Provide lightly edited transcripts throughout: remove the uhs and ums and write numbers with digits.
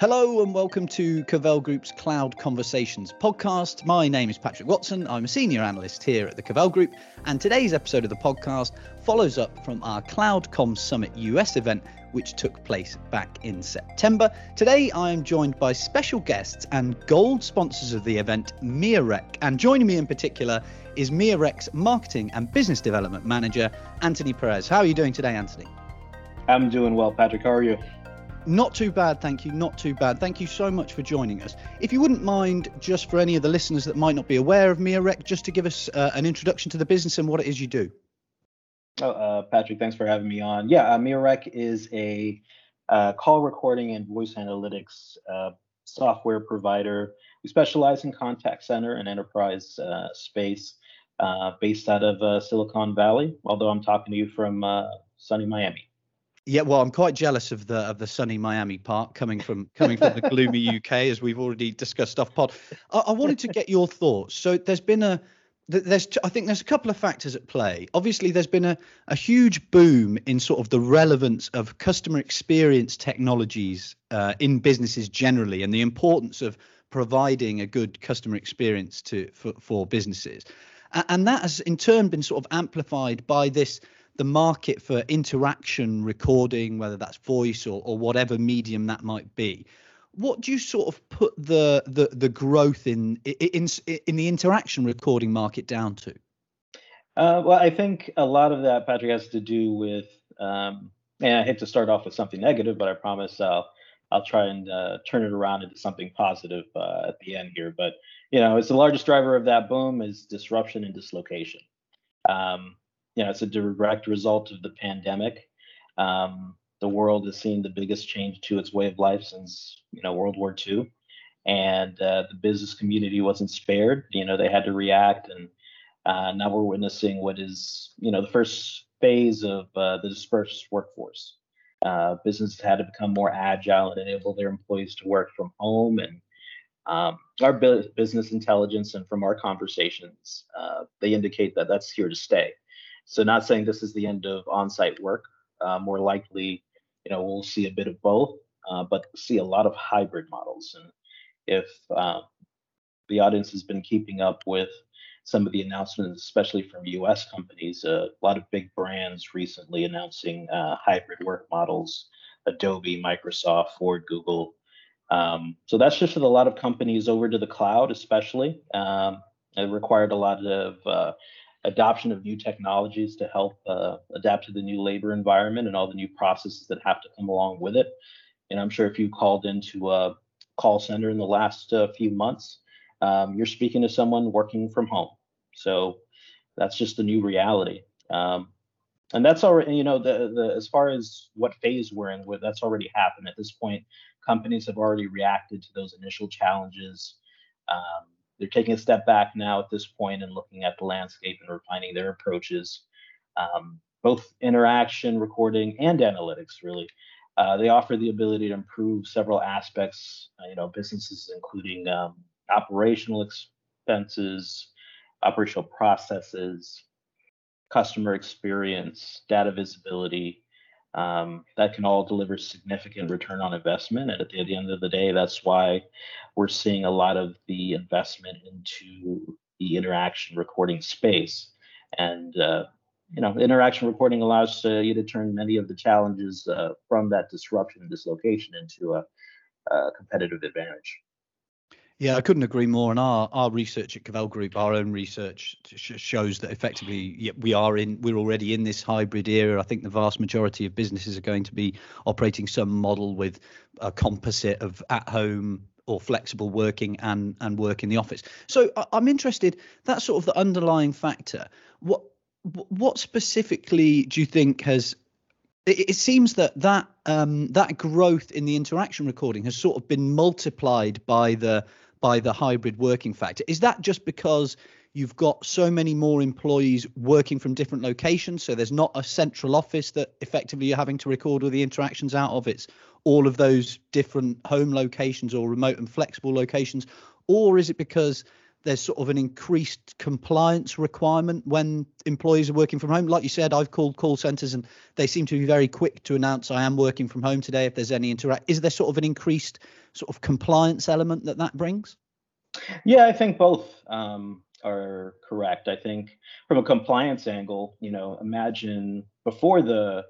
Hello and welcome to Cavell Group's Cloud Conversations podcast. My name is Patrick Watson. I'm a senior analyst here at the Cavell Group, and today's episode of the podcast follows up from our Cloud Comms Summit US event, which took place back in September. Today, I am joined by special guests and gold sponsors of the event, MiaRec. And joining me in particular is MiaRec's Marketing and Business Development Manager, Anthony Perez. How are you doing today, Anthony? I'm doing well, Patrick. How are you? Not too bad, thank you. Not too bad. Thank you so much for joining us. If you wouldn't mind, just for any of the listeners that might not be aware of MiaRec, just to give us an introduction to the business and what it is you do. Patrick, thanks for having me on. MiaRec is a call recording and voice analytics software provider. We specialize in contact center and enterprise space based out of Silicon Valley, although I'm talking to you from sunny Miami. Yeah, well, I'm quite jealous of the sunny Miami part coming from the gloomy UK, as we've already discussed off pod. I wanted to get your thoughts. So I think there's a couple of factors at play. Obviously, there's been a huge boom in sort of the relevance of customer experience technologies in businesses generally, and the importance of providing a good customer experience for businesses, and that has in turn been sort of amplified by this. The market for interaction recording, whether that's voice or whatever medium that might be. What do you sort of put the growth in the interaction recording market down to? Well, I think a lot of that, Patrick, has to do with, and I hate to start off with something negative, but I promise I'll try and turn it around into something positive at the end here. But, you know, it's the largest driver of that boom is disruption and dislocation. It's a direct result of the pandemic. The world has seen the biggest change to its way of life since, World War II. And the business community wasn't spared. They had to react. And now we're witnessing what is, the first phase of the dispersed workforce. Businesses had to become more agile and enable their employees to work from home. And our business intelligence and from our conversations, they indicate that that's here to stay. So not saying this is the end of on-site work, more likely, we'll see a bit of both, but see a lot of hybrid models. And if the audience has been keeping up with some of the announcements, especially from US companies, a lot of big brands recently announcing hybrid work models, Adobe, Microsoft, Ford, Google. So that's shifted a lot of companies over to the cloud, especially. It required a lot of adoption of new technologies to help adapt to the new labor environment and all the new processes that have to come along with it. And I'm sure if you called into a call center in the last few months, you're speaking to someone working from home. So that's just the new reality. And that's already, the as far as what phase we're in, that's already happened at this point. Companies have already reacted to those initial challenges. They're taking a step back now at this point and looking at the landscape and refining their approaches, both interaction, recording, and analytics, really. They offer the ability to improve several aspects, businesses, including operational expenses, operational processes, customer experience, data visibility, that can all deliver significant return on investment. And at the end of the day, that's why we're seeing a lot of the investment into the interaction recording space. And, interaction recording allows you to turn many of the challenges from that disruption and dislocation into a competitive advantage. Yeah, I couldn't agree more. And our research at Cavell Group, our own research shows that effectively we're already in this hybrid era. I think the vast majority of businesses are going to be operating some model with a composite of at home or flexible working and work in the office. So I'm interested, that's sort of the underlying factor. What specifically do you think has... It seems that growth in the interaction recording has sort of been multiplied by the hybrid working factor. Is that just because you've got so many more employees working from different locations, so there's not a central office that effectively you're having to record all the interactions out of? It's all of those different home locations or remote and flexible locations, or is it because there's sort of an increased compliance requirement when employees are working from home. Like you said, I've called call centers and they seem to be very quick to announce I am working from home today if there's any interact. Is there sort of an increased sort of compliance element that that brings? Yeah, I think both are correct. I think from a compliance angle, you know, imagine before the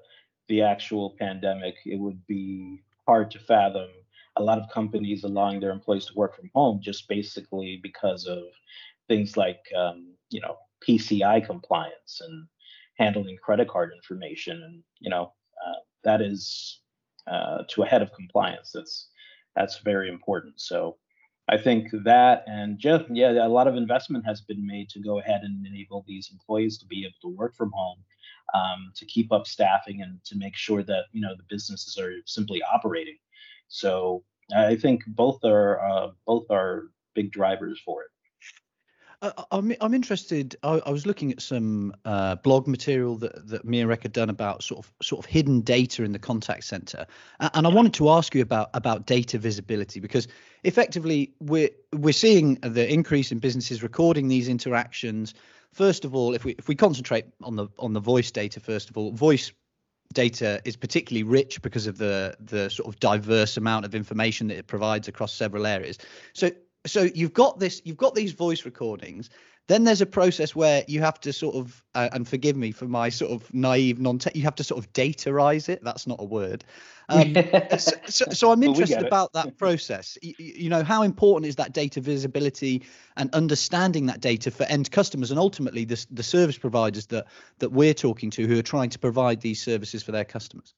actual pandemic, it would be hard to fathom a lot of companies allowing their employees to work from home just basically because of things like, you know, PCI compliance and handling credit card information. And, you know, that is to a head of compliance. That's very important. So I think that, and just, yeah, a lot of investment has been made to go ahead and enable these employees to be able to work from home, to keep up staffing and to make sure that, you know, the businesses are simply operating. So I think both are big drivers for it. I'm interested. I was looking at some blog material that MiaRec had done about sort of hidden data in the contact center, and I wanted to ask you about data visibility, because effectively we're seeing the increase in businesses recording these interactions. First of all, if we concentrate on the voice data, first of all, voice data is particularly rich because of the sort of diverse amount of information that it provides across several areas. So you've got these voice recordings. Then there's a process where you have to sort of, and forgive me for my sort of naive non-tech, you have to sort of datarize it. That's not a word. So I'm interested about that process. You know, how important is that data visibility and understanding that data for end customers and ultimately the service providers that we're talking to who are trying to provide these services for their customers?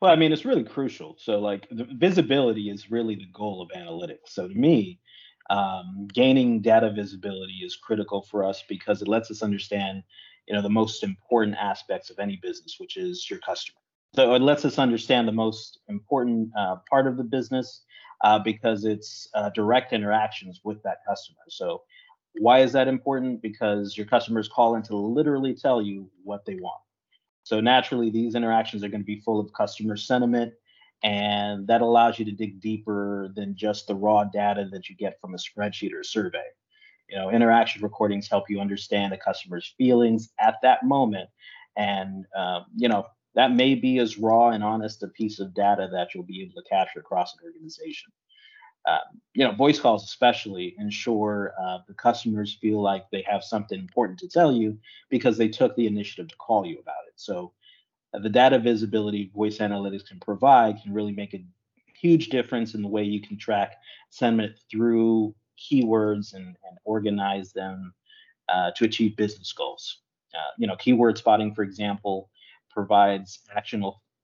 Well, I mean, it's really crucial. So like the visibility is really the goal of analytics. So to me, gaining data visibility is critical for us because it lets us understand, you know, the most important aspects of any business, which is your customer. So it lets us understand the most important part of the business because it's direct interactions with that customer. So why is that important? Because your customers call in to literally tell you what they want. So naturally, these interactions are going to be full of customer sentiment, and that allows you to dig deeper than just the raw data that you get from a spreadsheet or a survey. You know, interaction recordings help you understand a customer's feelings at that moment, and you know, that may be as raw and honest a piece of data that you'll be able to capture across an organization. You know, voice calls especially ensure the customers feel like they have something important to tell you because they took the initiative to call you about it. So the data visibility voice analytics can provide can really make a huge difference in the way you can track sentiment through keywords and organize them to achieve business goals. You know, keyword spotting, for example, provides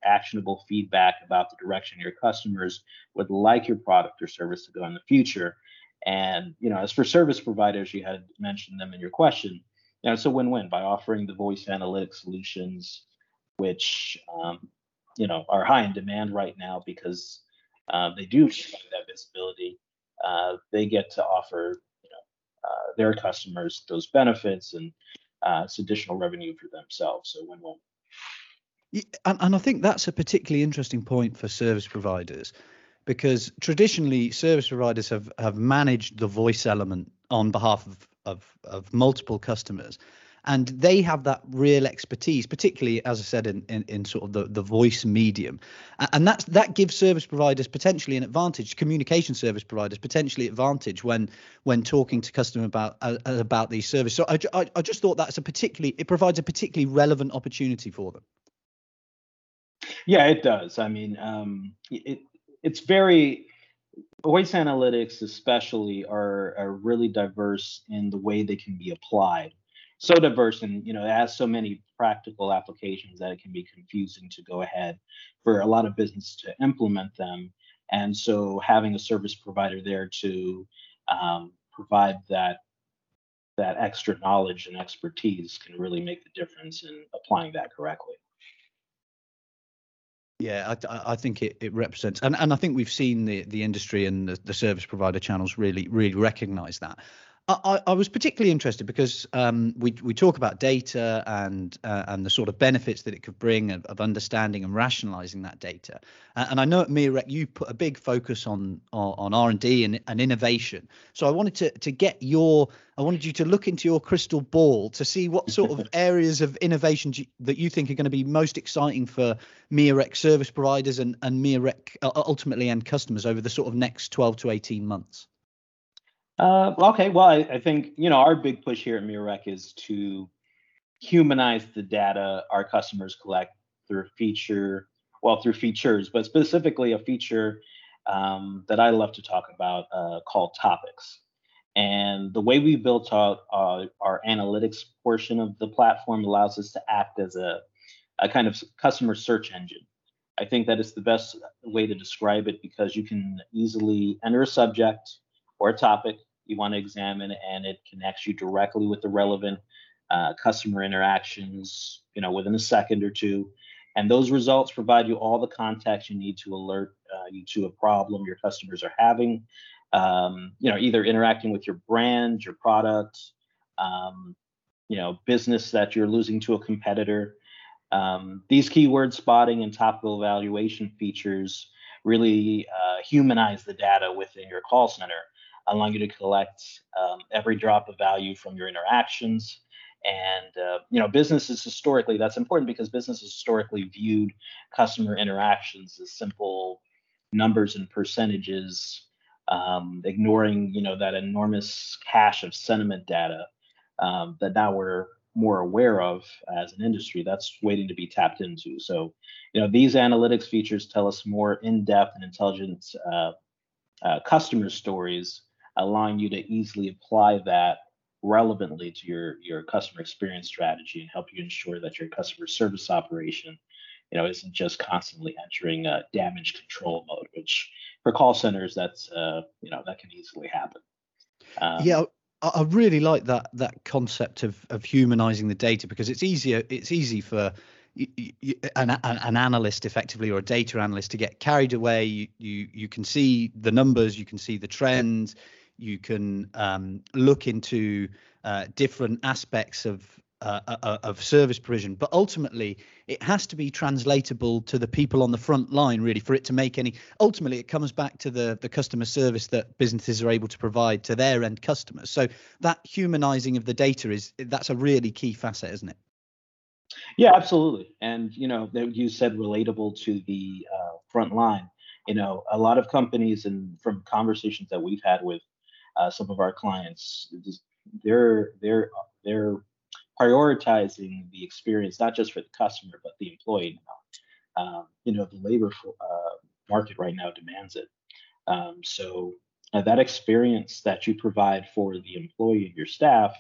actionable feedback about the direction your customers would like your product or service to go in the future. And, you know, as for service providers, you had mentioned them in your question. You know, it's a win-win by offering the voice analytics solutions, which, you know, are high in demand right now because they do provide that visibility. They get to offer, you know, their customers those benefits, and it's additional revenue for themselves. So win-win. And I think that's a particularly interesting point for service providers, because traditionally service providers have managed the voice element on behalf of multiple customers, and they have that real expertise, particularly, as I said, in sort of the voice medium. And that gives service providers potentially an advantage, communication service providers potentially advantage when talking to customers about these services. So I just thought that's it provides a particularly relevant opportunity for them. Yeah, it does. I mean, it's very, voice analytics especially are really diverse in the way they can be applied. So diverse, and you know, it has so many practical applications that it can be confusing to go ahead for a lot of business to implement them. And so having a service provider there to provide that extra knowledge and expertise can really make the difference in applying that correctly. Yeah, I think it represents, and I think we've seen the industry and the service provider channels really, really recognize that. I was particularly interested because we talk about data and the sort of benefits that it could bring of understanding and rationalizing that data. And I know at MiaRec you put a big focus on R&D and innovation. So I wanted to get your, I wanted you to look into your crystal ball to see what sort of areas of innovation that you think are going to be most exciting for MiaRec service providers and MiaRec ultimately end customers over the sort of next 12 to 18 months. Okay. Well, I think, you know, our big push here at MiaRec is to humanize the data our customers collect through features, but specifically a feature that I love to talk about called topics. And the way we built out our analytics portion of the platform allows us to act as a kind of customer search engine. I think that is the best way to describe it because you can easily enter a subject or a topic you want to examine, and it connects you directly with the relevant customer interactions, you know, within a second or two. And those results provide you all the context you need to alert you to a problem your customers are having, you know, either interacting with your brand, your product, you know, business that you're losing to a competitor. These keyword spotting and topical evaluation features really humanize the data within your call center, allowing you to collect every drop of value from your interactions. And, you know, businesses historically, that's important because businesses historically viewed customer interactions as simple numbers and percentages, ignoring, you know, that enormous cache of sentiment data that now we're more aware of as an industry that's waiting to be tapped into. So, you know, these analytics features tell us more in-depth and intelligent customer stories, allowing you to easily apply that relevantly to your customer experience strategy and help you ensure that your customer service operation, you know, isn't just constantly entering damage control mode, which for call centers, that's, you know, that can easily happen. Yeah. I really like that concept of humanizing the data because it's easier. It's easy for an analyst effectively or a data analyst to get carried away. You can see the numbers, you can see the trends, you can look into different aspects of service provision, but ultimately it has to be translatable to the people on the front line really for it to make any, ultimately it comes back to the customer service that businesses are able to provide to their end customers. So that humanizing of the data that's a really key facet, isn't it? Yeah, absolutely. And, you know, you said relatable to the front line. You know, a lot of companies, and from conversations that we've had with some of our clients, they're prioritizing the experience, not just for the customer, but the employee now. You know, the labor market right now demands it. So that experience that you provide for the employee and your staff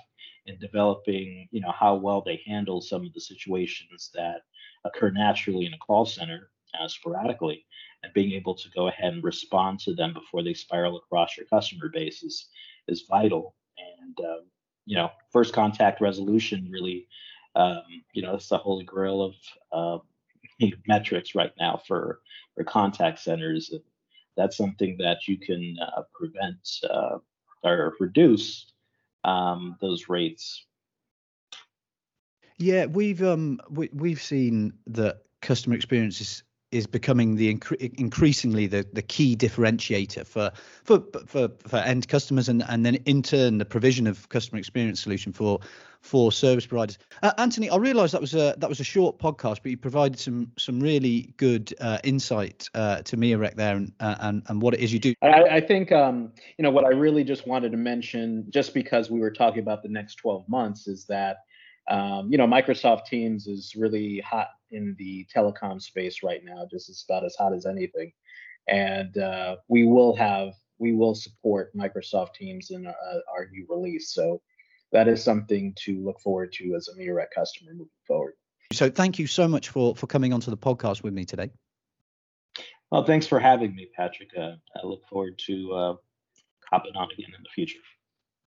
in developing, you know, how well they handle some of the situations that occur naturally in a call center sporadically, and being able to go ahead and respond to them before they spiral across your customer base is vital. And, you know, first contact resolution really, you know, that's the holy grail of metrics right now for contact centers. And that's something that you can prevent or reduce those rates. Yeah, we've seen that customer experience is becoming increasingly the key differentiator for end customers, and then in turn the provision of customer experience solution for service providers. Anthony, I realised that was a short podcast, but you provided some really good insight to MiaRec there and what it is you do. I think you know what I really just wanted to mention, just because we were talking about the next 12 months, is that you know, Microsoft Teams is really hot in the telecom space right now, just about as hot as anything. And we will support Microsoft Teams in our new release. So that is something to look forward to as a MiaRec customer moving forward. So thank you so much for coming onto the podcast with me today. Well, thanks for having me, Patrick. I look forward to hopping on again in the future.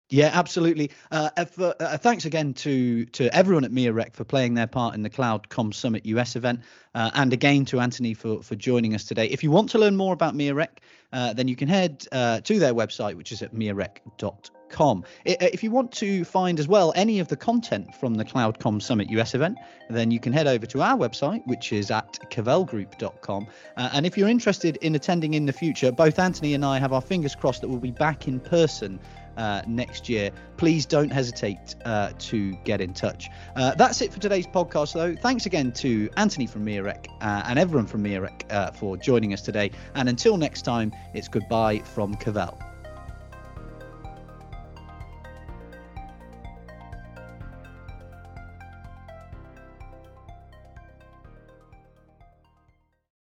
Yeah, absolutely. Thanks again to everyone at MiaRec for playing their part in the Cloud Comm Summit US event. And again to Anthony for joining us today. If you want to learn more about MiaRec, then you can head to their website, which is at miarec.com. cloudcomm. If you want to find as well any of the content from the Cloudcomm Summit US event, then you can head over to our website, which is at cavellgroup.com. And if you're interested in attending in the future, both Anthony and I have our fingers crossed that we'll be back in person next year. Please don't hesitate to get in touch. That's it for today's podcast, though. Thanks again to Anthony from MiaRec and everyone from MiaRec for joining us today. And until next time, it's goodbye from Cavell.